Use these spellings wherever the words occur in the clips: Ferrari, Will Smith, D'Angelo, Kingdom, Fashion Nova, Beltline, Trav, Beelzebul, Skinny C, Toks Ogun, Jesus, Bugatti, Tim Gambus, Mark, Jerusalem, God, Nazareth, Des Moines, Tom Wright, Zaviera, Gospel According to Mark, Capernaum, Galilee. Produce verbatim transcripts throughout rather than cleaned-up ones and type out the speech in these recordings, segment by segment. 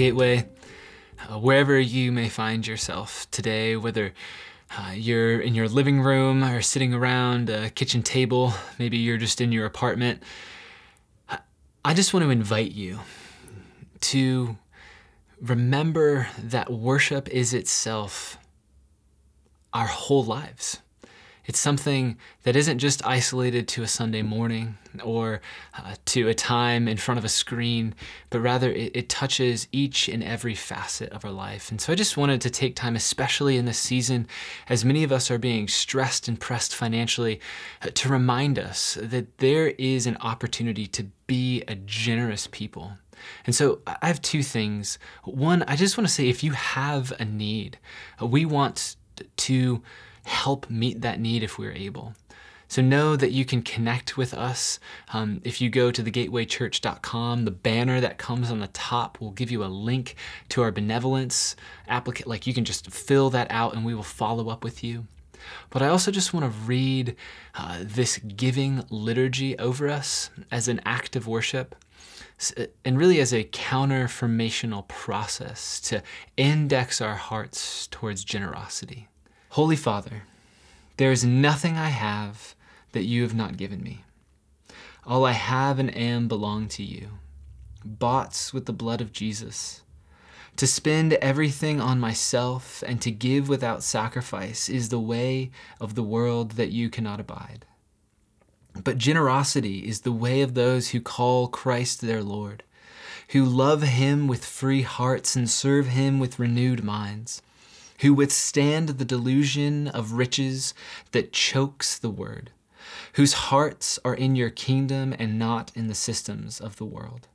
Gateway, uh, wherever you may find yourself today, whether uh, you're in your living room or sitting around a kitchen table, maybe you're just in your apartment, I just want to invite you to remember that worship is itself our whole lives. It's something that isn't just isolated to a Sunday morning or uh, to a time in front of a screen, but rather it, it touches each and every facet of our life. And so I just wanted to take time, especially in this season, as many of us are being stressed and pressed financially, uh, to remind us that there is an opportunity to be a generous people. And so I have two things. One, I just want to say, if you have a need, we want to help meet that need if we're able. So know that you can connect with us. Um, if you go to the gateway church dot com, the banner that comes on the top will give you a link to our benevolence applicant. Like, you can just fill that out and we will follow up with you. But I also just want to read uh, this giving liturgy over us as an act of worship, and really as a counter-formational process to index our hearts towards generosity. Holy Father, there is nothing I have that you have not given me. All I have and am belong to you, bought with the blood of Jesus. To spend everything on myself and to give without sacrifice is the way of the world that you cannot abide. But generosity is the way of those who call Christ their Lord, who love him with free hearts and serve him with renewed minds, who withstand the delusion of riches that chokes the word, whose hearts are in your kingdom and not in the systems of the world.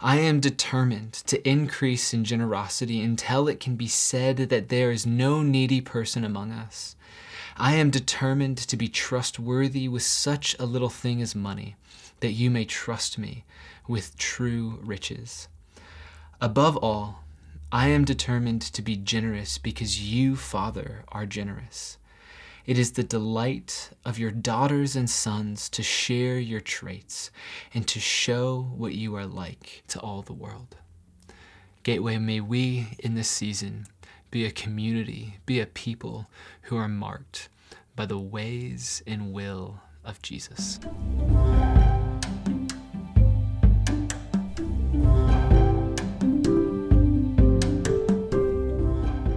I am determined to increase in generosity until it can be said that there is no needy person among us. I am determined to be trustworthy with such a little thing as money, that you may trust me with true riches. Above all, I am determined to be generous because you, Father, are generous. It is the delight of your daughters and sons to share your traits and to show what you are like to all the world. Gateway, may we in this season be a community, be a people who are marked by the ways and will of Jesus.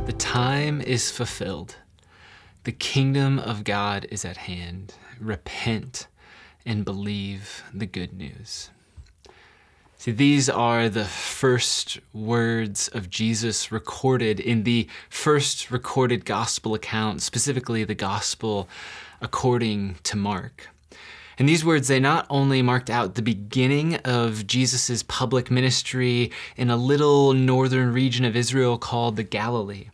The time is fulfilled. The kingdom of God is at hand. Repent and believe the good news. See, these are the first words of Jesus recorded in the first recorded gospel account, specifically the Gospel According to Mark. And these words, they not only marked out the beginning of Jesus's public ministry in a little northern region of Israel called the Galilee,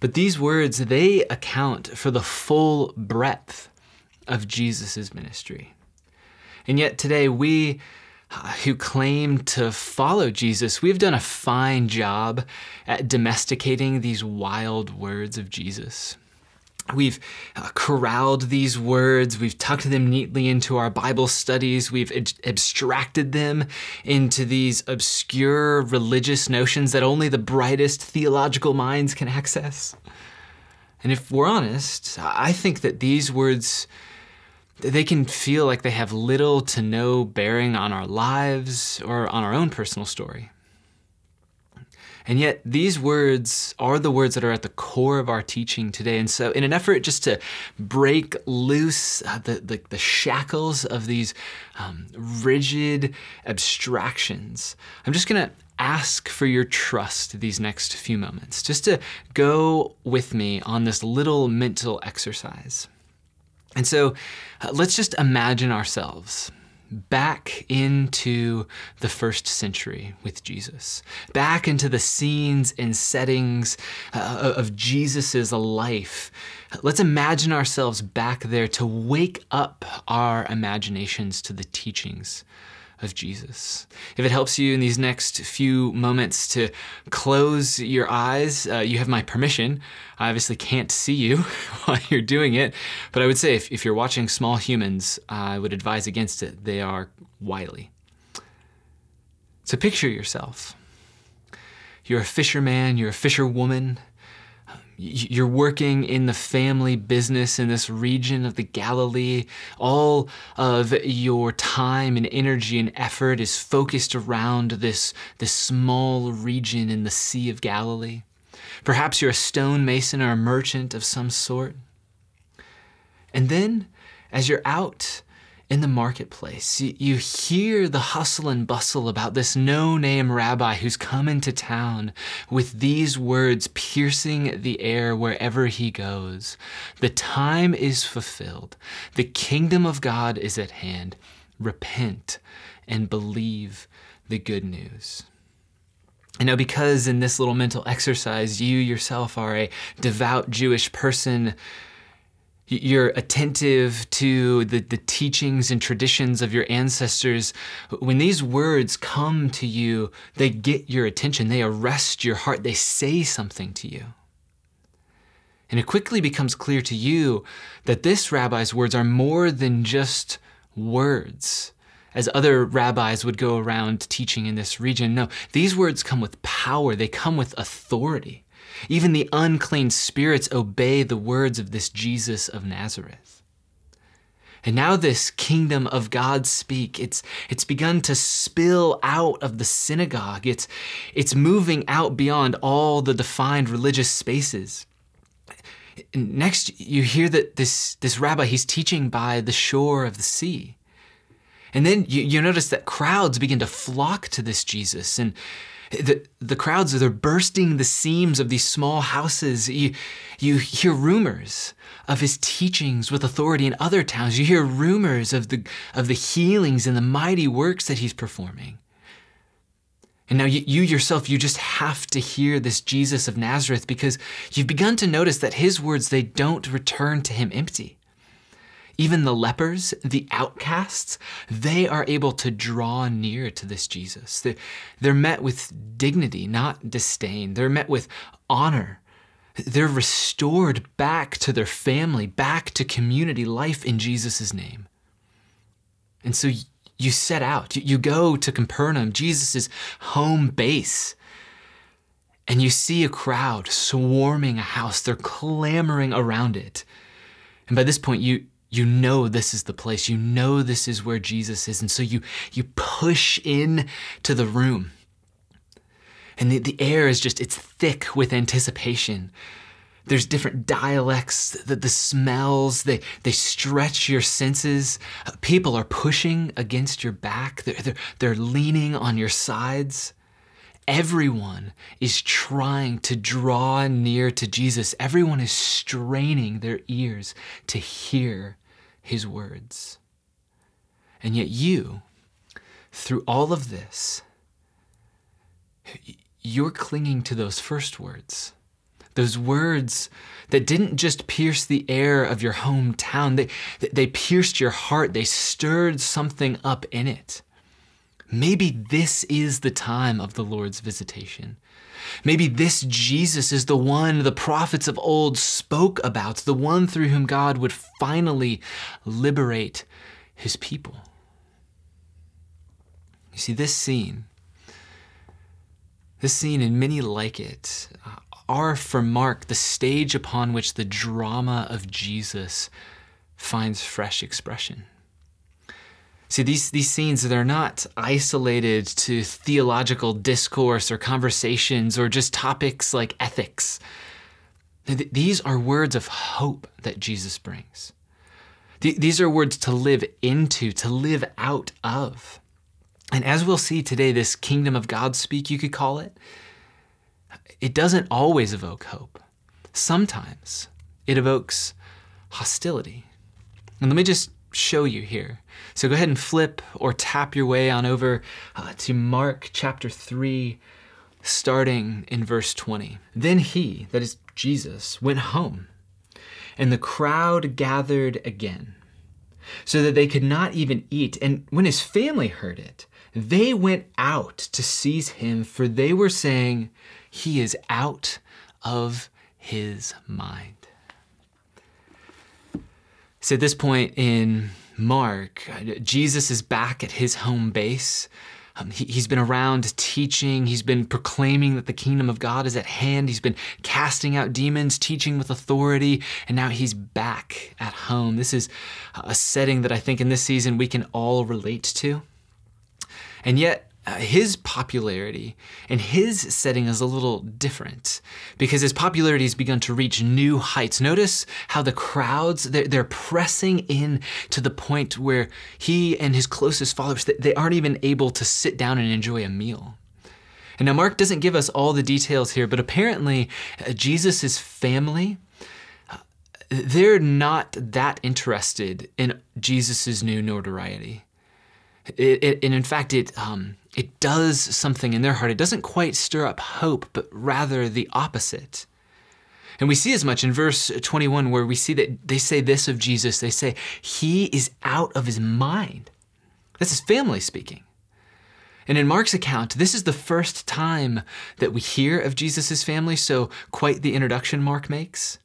but these words, they account for the full breadth of Jesus's ministry. And yet today, we who claim to follow Jesus, we've done a fine job at domesticating these wild words of Jesus. We've corralled these words, we've tucked them neatly into our Bible studies, we've ab- abstracted them into these obscure religious notions that only the brightest theological minds can access. And if we're honest, I think that these words, they can feel like they have little to no bearing on our lives or on our own personal story. And yet these words are the words that are at the core of our teaching today. And so in an effort just to break loose uh, the, the, the shackles of these um, rigid abstractions, I'm just going to ask for your trust these next few moments, just to go with me on this little mental exercise. And so uh, let's just imagine ourselves back into the first century with Jesus, back into the scenes and settings uh, of Jesus's life. Let's imagine ourselves back there to wake up our imaginations to the teachings of Jesus. If it helps you in these next few moments to close your eyes, uh, you have my permission. I obviously can't see you while you're doing it, but I would say if, if you're watching small humans, I would advise against it. They are wily. So picture yourself. You're a fisherman, you're a fisherwoman. You're working in the family business in this region of the Galilee. All of your time and energy and effort is focused around this, this small region in the Sea of Galilee. Perhaps you're a stonemason or a merchant of some sort. And then, as you're out in the marketplace, you hear the hustle and bustle about this no-name rabbi who's come into town with these words piercing the air wherever he goes. The time is fulfilled. The kingdom of God is at hand. Repent and believe the good news. You know, because in this little mental exercise, you yourself are a devout Jewish person, you're attentive to the, the teachings and traditions of your ancestors. When these words come to you, they get your attention. They arrest your heart. They say something to you. And it quickly becomes clear to you that this rabbi's words are more than just words, as other rabbis would go around teaching in this region. No, these words come with power. They come with authority. Even the unclean spirits obey the words of this Jesus of Nazareth. And now this kingdom of God speak, it's, it's begun to spill out of the synagogue. It's, it's moving out beyond all the defined religious spaces. Next, you hear that this, this rabbi, he's teaching by the shore of the sea. And then you, you notice that crowds begin to flock to this Jesus, and The, the crowds, they're bursting the seams of these small houses. You, you hear rumors of his teachings with authority in other towns. You hear rumors of the, of the healings and the mighty works that he's performing. And now you, you yourself, you just have to hear this Jesus of Nazareth, because you've begun to notice that his words, they don't return to him empty. Even the lepers, the outcasts, they are able to draw near to this Jesus. They're, they're met with dignity, not disdain. They're met with honor. They're restored back to their family, back to community life in Jesus' name. And so you set out. You go to Capernaum, Jesus' home base. And you see a crowd swarming a house. They're clamoring around it. And by this point, you You know this is the place. You know this is where Jesus is. And so you you push in to the room. And the, the air is just, it's thick with anticipation. There's different dialects, the, the smells, they, they stretch your senses. People are pushing against your back. They're, they're, they're leaning on your sides. Everyone is trying to draw near to Jesus. Everyone is straining their ears to hear his words. And yet you, through all of this, you're clinging to those first words, those words that didn't just pierce the air of your hometown. They, they pierced your heart. They stirred something up in it. Maybe this is the time of the Lord's visitation. Maybe this Jesus is the one the prophets of old spoke about, the one through whom God would finally liberate his people. You see, this scene, this scene and many like it, are for Mark the stage upon which the drama of Jesus finds fresh expression. See, these, these scenes, they're not isolated to theological discourse or conversations or just topics like ethics. These are words of hope that Jesus brings. These are words to live into, to live out of. And as we'll see today, this kingdom of God speak, you could call it, it doesn't always evoke hope. Sometimes it evokes hostility. And let me just show you here. So go ahead and flip or tap your way on over uh, to Mark chapter three, starting in verse twenty. Then he, that is Jesus, went home, and the crowd gathered again, so that they could not even eat. And when his family heard it, they went out to seize him, for they were saying, "He is out of his mind." So at this point in Mark, Jesus is back at his home base. Um, he, he's been around teaching. He's been proclaiming that the kingdom of God is at hand. He's been casting out demons, teaching with authority, and now he's back at home. This is a setting that I think in this season we can all relate to. And yet, Uh, his popularity and his setting is a little different because his popularity has begun to reach new heights. Notice how the crowds, they're, they're pressing in to the point where he and his closest followers, they aren't even able to sit down and enjoy a meal. And now Mark doesn't give us all the details here, but apparently uh, Jesus's family, uh, they're not that interested in Jesus's new notoriety. It, it, and in fact, it um, it does something in their heart. It doesn't quite stir up hope, but rather the opposite. And we see as much in verse twenty-one, where we see that they say this of Jesus. They say, he is out of his mind. That's his family speaking. And in Mark's account, this is the first time that we hear of Jesus's family, so quite the introduction Mark makes.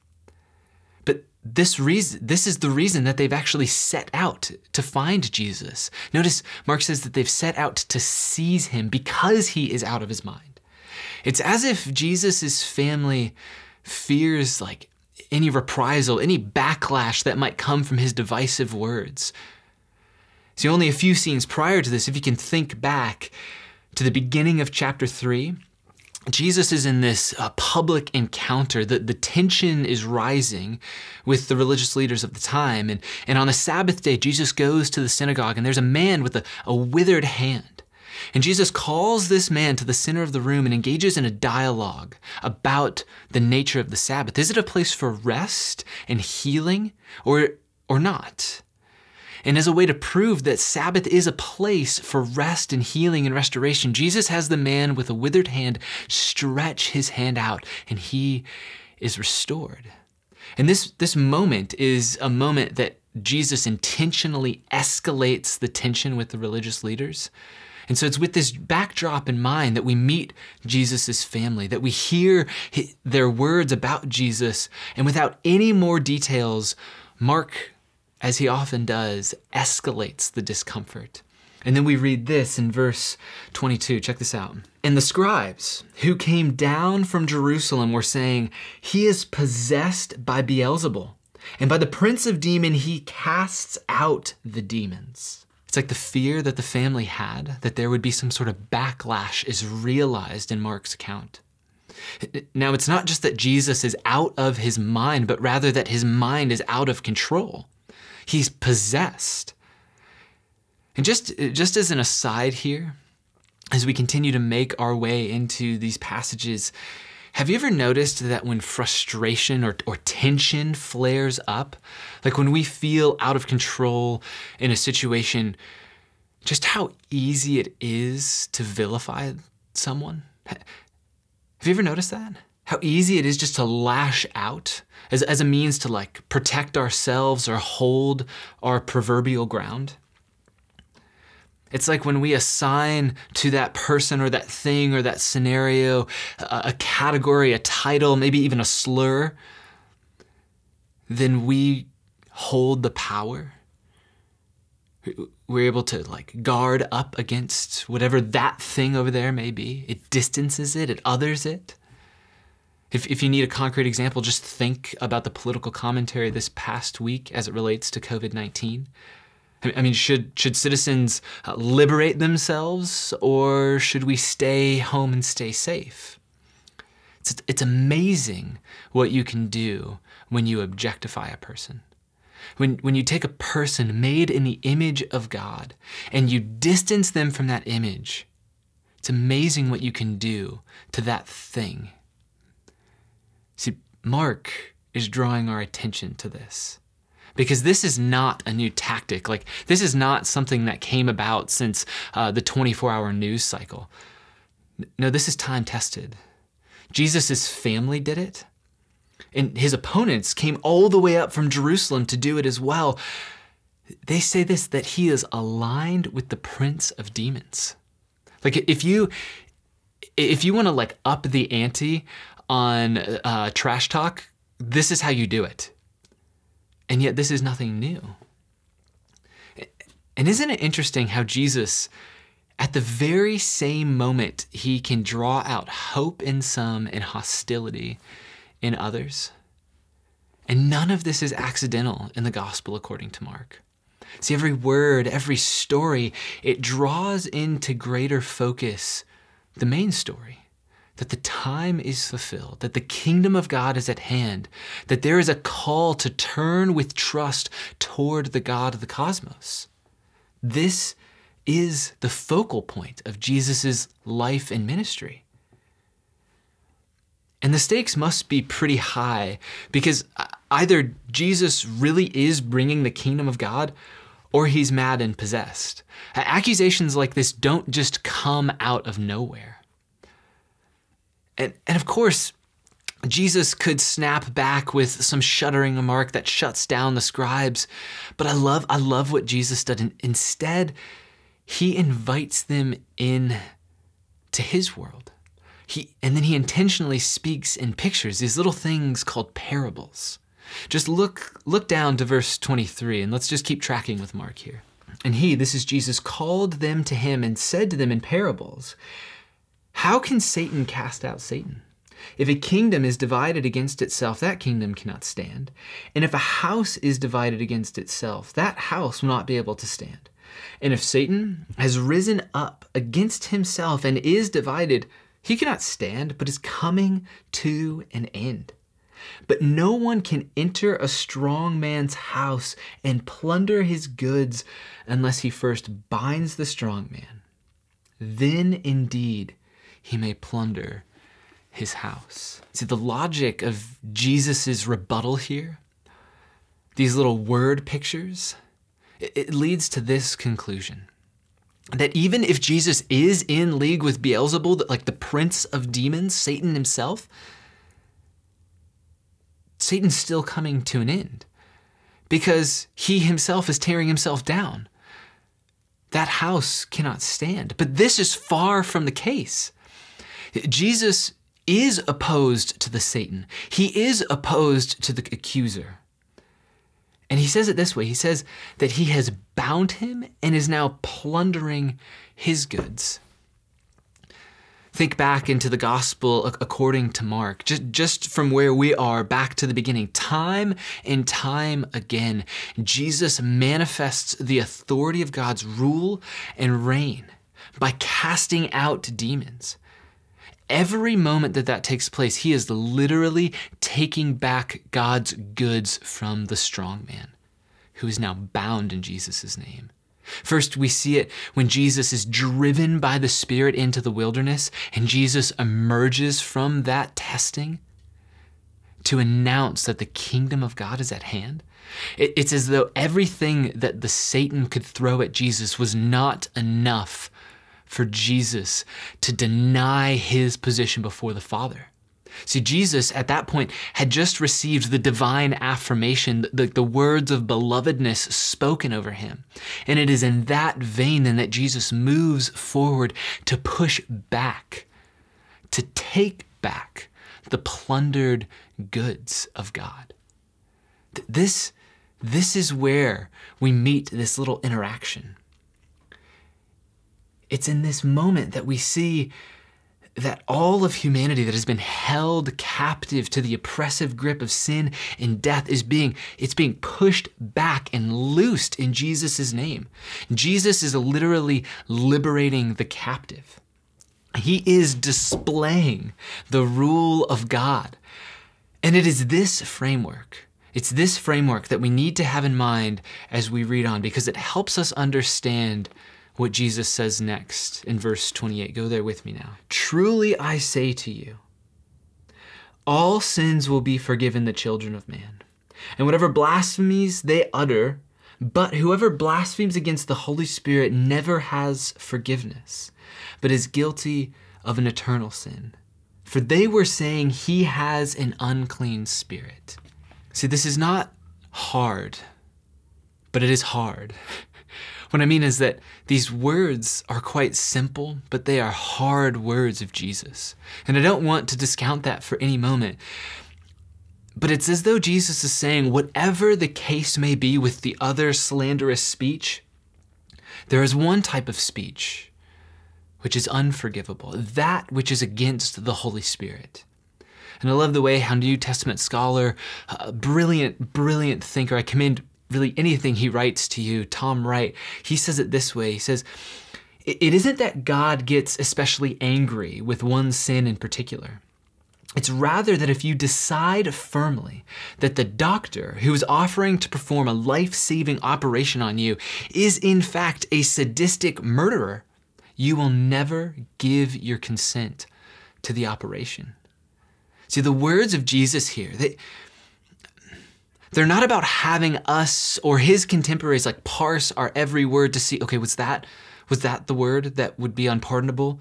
This reason, this is the reason that they've actually set out to find Jesus. Notice Mark says that they've set out to seize him because he is out of his mind. It's as if Jesus's family fears like any reprisal, any backlash that might come from his divisive words. See, only a few scenes prior to this, if you can think back to the beginning of chapter three, Jesus is in this uh, public encounter. The, the tension is rising with the religious leaders of the time. And, and on the Sabbath day, Jesus goes to the synagogue and there's a man with a, a withered hand. And Jesus calls this man to the center of the room and engages in a dialogue about the nature of the Sabbath. Is it a place for rest and healing or, or not? And as a way to prove that Sabbath is a place for rest and healing and restoration, Jesus has the man with a withered hand stretch his hand out, and he is restored. And this, this moment is a moment that Jesus intentionally escalates the tension with the religious leaders. And so it's with this backdrop in mind that we meet Jesus's family, that we hear his, their words about Jesus, and without any more details, Mark, as he often does, escalates the discomfort. And then we read this in verse twenty-two. Check this out. And the scribes who came down from Jerusalem were saying, he is possessed by Beelzebul, and by the prince of demons he casts out the demons. It's like the fear that the family had that there would be some sort of backlash is realized in Mark's account. Now, it's not just that Jesus is out of his mind, but rather that his mind is out of control. He's possessed. And just, just as an aside here, as we continue to make our way into these passages, have you ever noticed that when frustration or, or tension flares up, like when we feel out of control in a situation, just how easy it is to vilify someone? Have you ever noticed that? How easy it is just to lash out as, as a means to like protect ourselves or hold our proverbial ground. It's like when we assign to that person or that thing or that scenario a, a category, a title, maybe even a slur, then we hold the power. We're able to like guard up against whatever that thing over there may be. It distances it, it others it. If, if you need a concrete example, just think about the political commentary this past week as it relates to covid nineteen. I mean, should should citizens liberate themselves or should we stay home and stay safe? It's, it's amazing what you can do when you objectify a person. When, when you take a person made in the image of God and you distance them from that image, it's amazing what you can do to that thing. See, Mark is drawing our attention to this because this is not a new tactic. Like, this is not something that came about since uh, the twenty-four hour news cycle. No, this is time tested. Jesus's family did it, and his opponents came all the way up from Jerusalem to do it as well. They say this, that he is aligned with the prince of demons. Like, if you, if you want to like up the ante on uh, trash talk, this is how you do it. And yet this is nothing new. And isn't it interesting how Jesus At the very same moment, he can draw out hope in some and hostility in others. And none of this is accidental in the gospel according to Mark. See, every word, every story, it draws into greater focus the main story, that the time is fulfilled, that the kingdom of God is at hand, that there is a call to turn with trust toward the God of the cosmos. This is the focal point of Jesus's life and ministry. And the stakes must be pretty high, because either Jesus really is bringing the kingdom of God, or he's mad and possessed. Accusations like this don't just come out of nowhere. And, and of course, Jesus could snap back with some shuddering remark that shuts down the scribes. But I love, I love what Jesus did. Instead, he invites them in to his world. He, and then he intentionally speaks in pictures, these little things called parables. Just look, look down to verse twenty-three, and let's just keep tracking with Mark here. And he, this is Jesus, called them to him and said to them in parables, "How can Satan cast out Satan? If a kingdom is divided against itself, that kingdom cannot stand. And if a house is divided against itself, that house will not be able to stand. And if Satan has risen up against himself and is divided, he cannot stand, but is coming to an end. But no one can enter a strong man's house and plunder his goods unless he first binds the strong man. Then indeed he may plunder his house." See, the logic of Jesus's rebuttal here, these little word pictures, it leads to this conclusion, that even if Jesus is in league with Beelzebul, like the prince of demons, Satan himself, Satan's still coming to an end because he himself is tearing himself down. That house cannot stand. But this is far from the case. Jesus is opposed to the Satan. He is opposed to the accuser. And he says it this way. He says that he has bound him and is now plundering his goods. Think back into the gospel according to Mark, just, just from where we are back to the beginning. Time and time again, Jesus manifests the authority of God's rule and reign by casting out demons. Every moment that that takes place, he is literally taking back God's goods from the strong man, who is now bound in Jesus' name. First, we see it when Jesus is driven by the Spirit into the wilderness, and Jesus emerges from that testing to announce that the kingdom of God is at hand. It's as though everything that the Satan could throw at Jesus was not enough for Jesus to deny his position before the Father. See, Jesus at that point had just received the divine affirmation, the, the words of belovedness spoken over him. And it is in that vein then that Jesus moves forward to push back, to take back the plundered goods of God. This, this is where we meet this little interaction. It's in this moment that we see that all of humanity that has been held captive to the oppressive grip of sin and death is being, it's being pushed back and loosed in Jesus' name. Jesus is literally liberating the captive. He is displaying the rule of God. And it is this framework It's this framework that we need to have in mind as we read on, because it helps us understand what Jesus says next in verse twenty-eight. Go there with me now. "Truly I say to you, all sins will be forgiven the children of man, and whatever blasphemies they utter, but whoever blasphemes against the Holy Spirit never has forgiveness, but is guilty of an eternal sin. For they were saying he has an unclean spirit." See, this is not hard, but it is hard. What I mean is that these words are quite simple, but they are hard words of Jesus. And I don't want to discount that for any moment. But it's as though Jesus is saying, whatever the case may be with the other slanderous speech, there is one type of speech which is unforgivable, that which is against the Holy Spirit. And I love the way how New Testament scholar, a brilliant, brilliant thinker, I commend really anything he writes to you, Tom Wright, he says it this way. He says, it isn't that God gets especially angry with one sin in particular. It's rather that if you decide firmly that the doctor who is offering to perform a life-saving operation on you is in fact a sadistic murderer, you will never give your consent to the operation. See, the words of Jesus here, they, they're not about having us or his contemporaries like parse our every word to see, okay, was that, was that the word that would be unpardonable?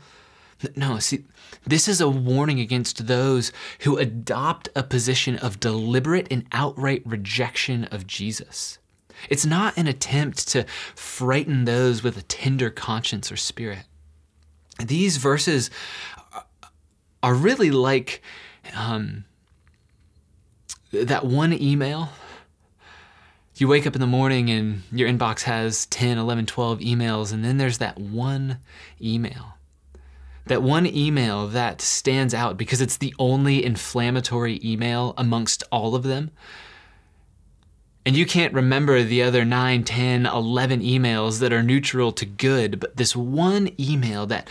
No, see, this is a warning against those who adopt a position of deliberate and outright rejection of Jesus. It's not an attempt to frighten those with a tender conscience or spirit. These verses are really like um, that one email. You wake up in the morning and your inbox has ten, eleven, twelve emails, and then there's that one email. That one email that stands out because it's the only inflammatory email amongst all of them. And you can't remember the other nine, ten, eleven emails that are neutral to good, but this one email that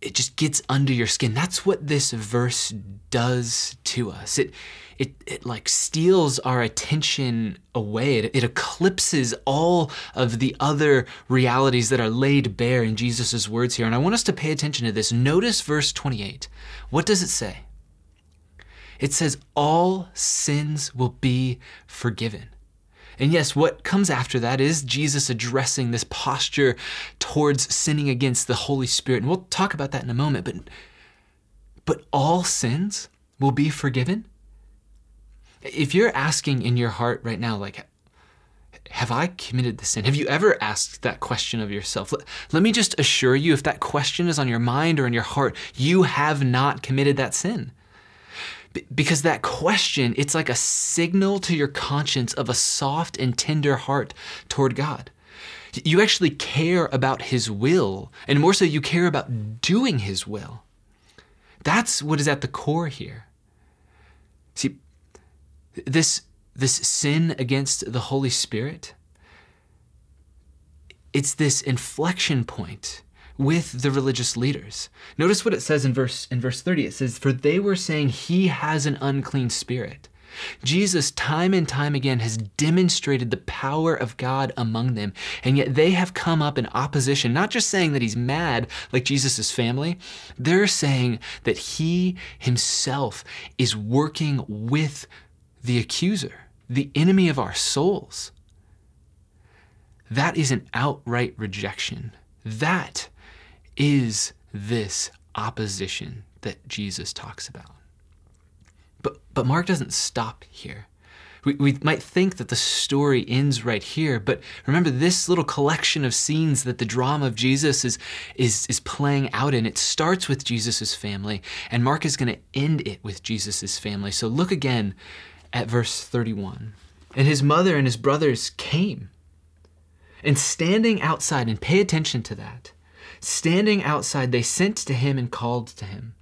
it just gets under your skin. That's what this verse does to us. It it it like steals our attention away. It, it eclipses all of the other realities that are laid bare in Jesus' words here. And I want us to pay attention to this. Notice verse twenty-eight. What does it say? It says, all sins will be forgiven. And yes, what comes after that is Jesus addressing this posture towards sinning against the Holy Spirit. And we'll talk about that in a moment, but, but all sins will be forgiven? If you're asking in your heart right now, like, have I committed the sin? Have you ever asked that question of yourself? Let, let me just assure you, if that question is on your mind or in your heart, you have not committed that sin. Because that question, it's like a signal to your conscience of a soft and tender heart toward God. You actually care about his will, and more so you care about doing his will. That's what is at the core here. See, this, this sin against the Holy Spirit, it's this inflection point with the religious leaders. Notice what it says in verse in verse thirty. It says, for they were saying he has an unclean spirit. Jesus time and time again has demonstrated the power of God among them, and yet they have come up in opposition, not just saying that he's mad like Jesus' family, they're saying that he himself is working with the accuser, the enemy of our souls. That is an outright rejection. That is this opposition that Jesus talks about. But but Mark doesn't stop here. We, we might think that the story ends right here, but remember this little collection of scenes that the drama of Jesus is, is, is playing out in. It starts with Jesus' family, and Mark is going to end it with Jesus' family. So look again at verse thirty-one. And his mother and his brothers came. And standing outside, and pay attention to that, standing outside, they sent to him and called to him.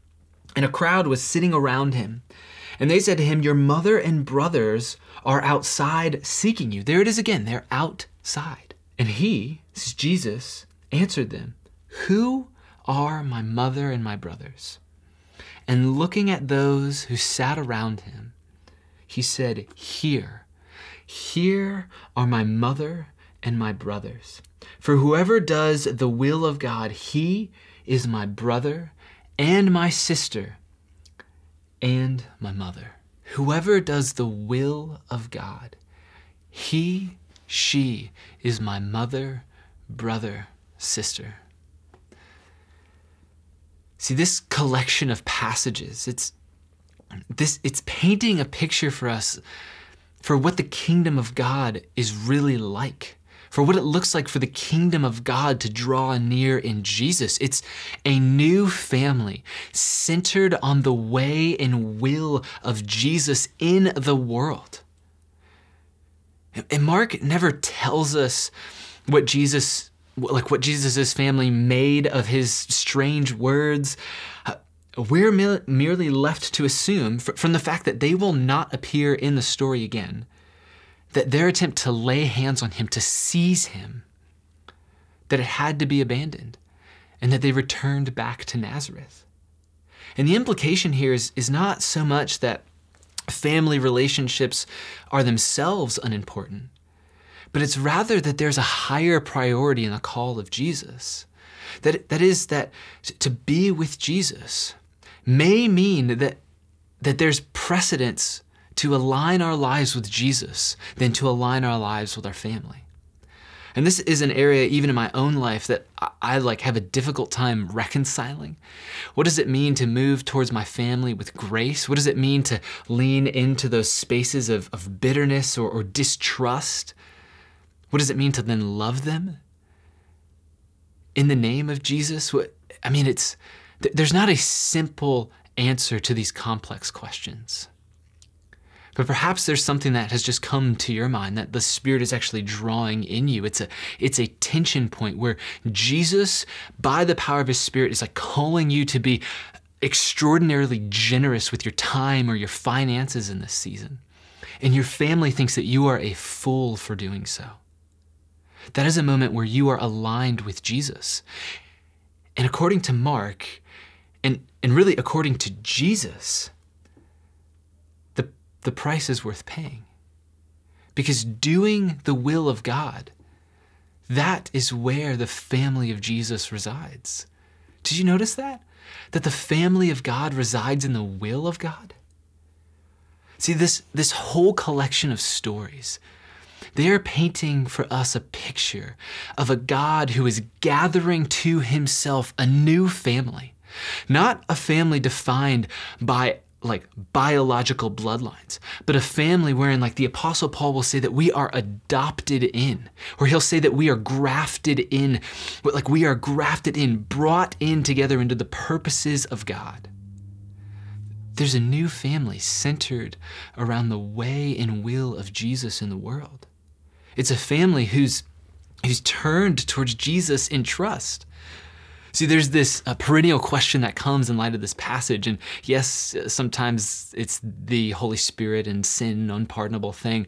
And a crowd was sitting around him. And they said to him, your mother and brothers are outside seeking you. There it is again. They're outside. And he, this is Jesus, answered them, who are my mother and my brothers? And looking at those who sat around him, he said, here, here are my mother and my brothers. For whoever does the will of God, he is my brother and my sister and my mother. Whoever does the will of God, he, she is my mother, brother, sister. See, this collection of passages, it's this, it's painting a picture for us for what the kingdom of God is really like. For what it looks like for the kingdom of God to draw near in Jesus. It's a new family centered on the way and will of Jesus in the world. And Mark never tells us what Jesus like what Jesus's family made of his strange words, we're mer- merely left to assume f- from the fact that they will not appear in the story again, that their attempt to lay hands on him, to seize him, that it had to be abandoned, and that they returned back to Nazareth. And the implication here is, is not so much that family relationships are themselves unimportant, but it's rather that there's a higher priority in the call of Jesus. That, that is, that to be with Jesus may mean that, that there's precedence to align our lives with Jesus than to align our lives with our family. And this is an area, even in my own life, that I, I like have a difficult time reconciling. What does it mean to move towards my family with grace? What does it mean to lean into those spaces of, of bitterness or, or distrust? What does it mean to then love them in the name of Jesus? What, I mean, it's there's not a simple answer to these complex questions. But perhaps there's something that has just come to your mind that the Spirit is actually drawing in you. It's a it's a tension point where Jesus, by the power of his Spirit, is like calling you to be extraordinarily generous with your time or your finances in this season. And your family thinks that you are a fool for doing so. That is a moment where you are aligned with Jesus. And according to Mark, and, and really according to Jesus, the price is worth paying, because doing the will of God, that is where the family of Jesus resides. Did you notice that? That the family of God resides in the will of God? See, this, this whole collection of stories, they are painting for us a picture of a God who is gathering to himself a new family, not a family defined by like biological bloodlines, but a family wherein, like the Apostle Paul will say, that we are adopted in, or he'll say that we are grafted in, like we are grafted in, brought in together into the purposes of God. There's a new family centered around the way and will of Jesus in the world. It's a family who's, who's turned towards Jesus in trust. See, there's this uh, perennial question that comes in light of this passage, and yes, sometimes it's the Holy Spirit and sin, unpardonable thing.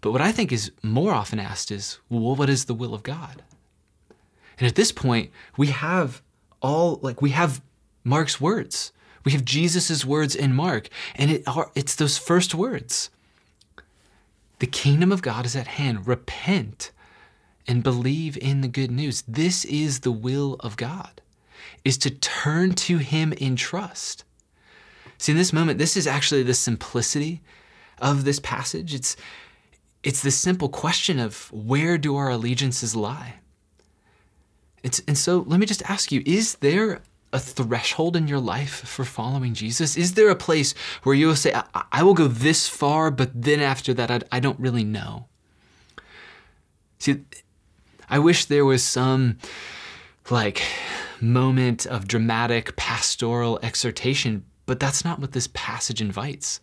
But what I think is more often asked is, well, what is the will of God? And at this point, we have all, like we have Mark's words. We have Jesus's words in Mark, and it are, it's those first words. The kingdom of God is at hand. Repent and believe in the good news. This is the will of God, is to turn to him in trust. See, in this moment, this is actually the simplicity of this passage. It's, it's the simple question of where do our allegiances lie? It's, and so let me just ask you, is there a threshold in your life for following Jesus? Is there a place where you will say, I, I will go this far, but then after that, I, I don't really know? See, I wish there was some like moment of dramatic pastoral exhortation, but that's not what this passage invites.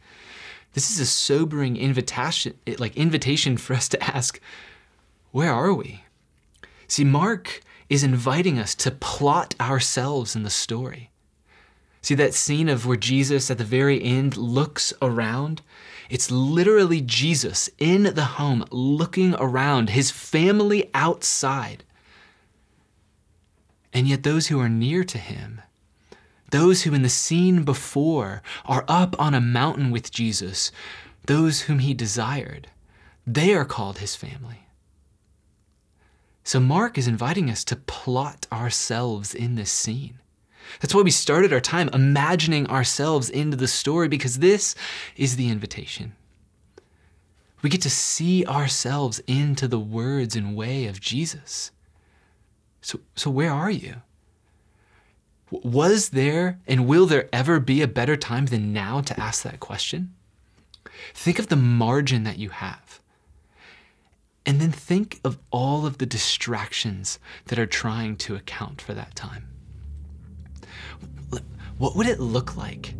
This is a sobering invitation, like invitation for us to ask, where are we? See, Mark is inviting us to plot ourselves in the story. See, that scene of where Jesus at the very end looks around, it's literally Jesus in the home looking around, his family outside. And yet those who are near to him, those who in the scene before are up on a mountain with Jesus, those whom he desired, they are called his family. So Mark is inviting us to plot ourselves in this scene. That's why we started our time imagining ourselves into the story, because this is the invitation. We get to see ourselves into the words and way of Jesus. So, so where are you? Was there and will there ever be a better time than now to ask that question? Think of the margin that you have. And then think of all of the distractions that are trying to account for that time. What would it look like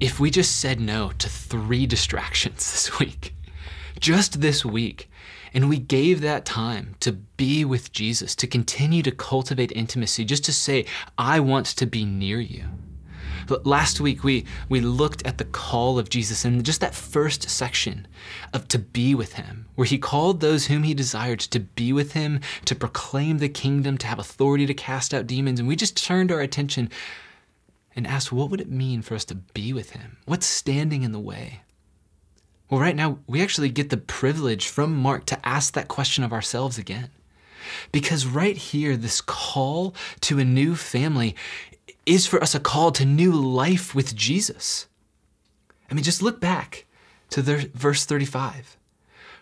if we just said no to three distractions this week? just this week. And we gave that time to be with Jesus, to continue to cultivate intimacy, just to say, I want to be near you. Last week, we, we looked at the call of Jesus in just that first section of to be with him, where he called those whom he desired to be with him, to proclaim the kingdom, to have authority to cast out demons. And we just turned our attention and asked, what would it mean for us to be with him? What's standing in the way? Well, right now, we actually get the privilege from Mark to ask that question of ourselves again. Because right here, this call to a new family is for us a call to new life with Jesus. I mean, just look back to the, verse thirty-five.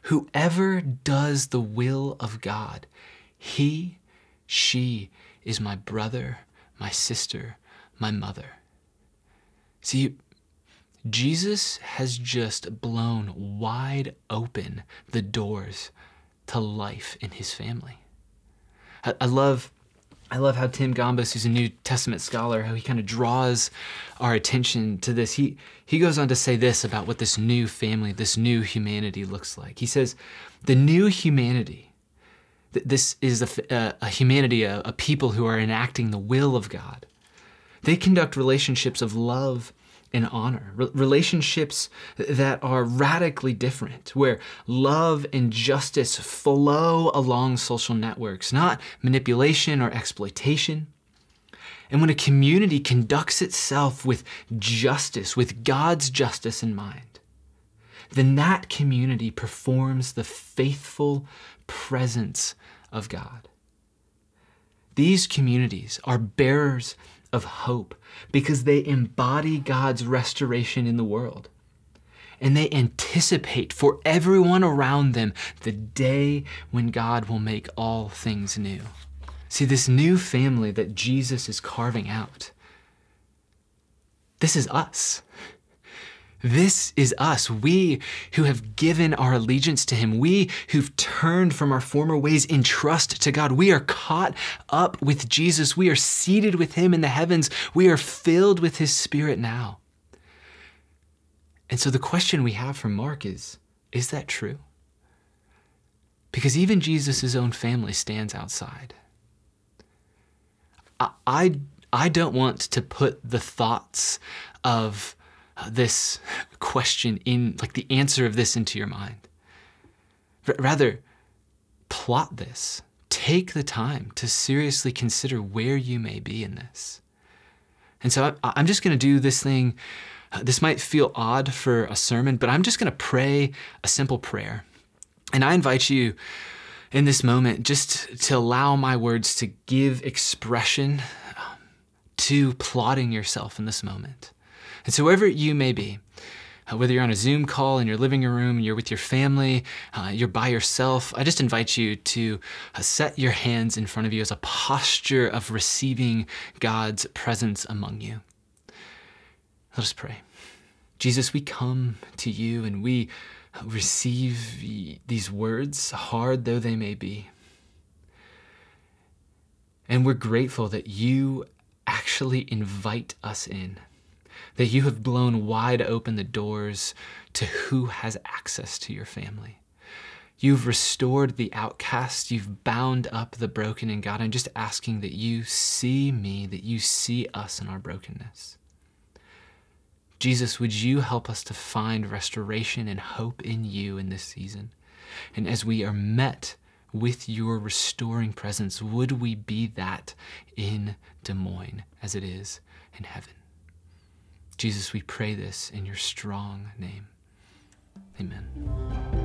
Whoever does the will of God, he, she is my brother, my sister, my mother. See, Jesus has just blown wide open the doors to life in his family. I, I love I love how Tim Gambus, who's a New Testament scholar, how he kind of draws our attention to this. He he goes on to say this about what this new family, this new humanity looks like. He says, the new humanity, th- this is a, a, a humanity, a, a people who are enacting the will of God. They conduct relationships of love and honor, re- relationships that are radically different, where love and justice flow along social networks, not manipulation or exploitation. And when a community conducts itself with justice, with God's justice in mind, then that community performs the faithful presence of God. These communities are bearers of hope because they embody God's restoration in the world. And they anticipate for everyone around them the day when God will make all things new. See, this new family that Jesus is carving out, this is us. This is us, we who have given our allegiance to him, we who've turned from our former ways in trust to God. We are caught up with Jesus. We are seated with him in the heavens. We are filled with his spirit now. And so the question we have from Mark is, is that true? Because even Jesus' own family stands outside. I, I, I don't want to put the thoughts of Uh, this question in, like the answer of this into your mind. R- rather, plot this. Take the time to seriously consider where you may be in this. And so I, I'm just going to do this thing. Uh, this might feel odd for a sermon, but I'm just going to pray a simple prayer. And I invite you in this moment just to allow my words to give expression um, to plotting yourself in this moment. And so wherever you may be, uh, whether you're on a Zoom call in your living room, you're with your family, uh, you're by yourself, I just invite you to uh, set your hands in front of you as a posture of receiving God's presence among you. Let us pray. Jesus, we come to you and we receive these words, hard though they may be. And we're grateful that you actually invite us in, that you have blown wide open the doors to who has access to your family. You've restored the outcast. You've bound up the broken. And God, I'm just asking that you see me, that you see us in our brokenness. Jesus, would you help us to find restoration and hope in you in this season? And as we are met with your restoring presence, would we be that in Des Moines as it is in heaven? Jesus, we pray this in your strong name. Amen.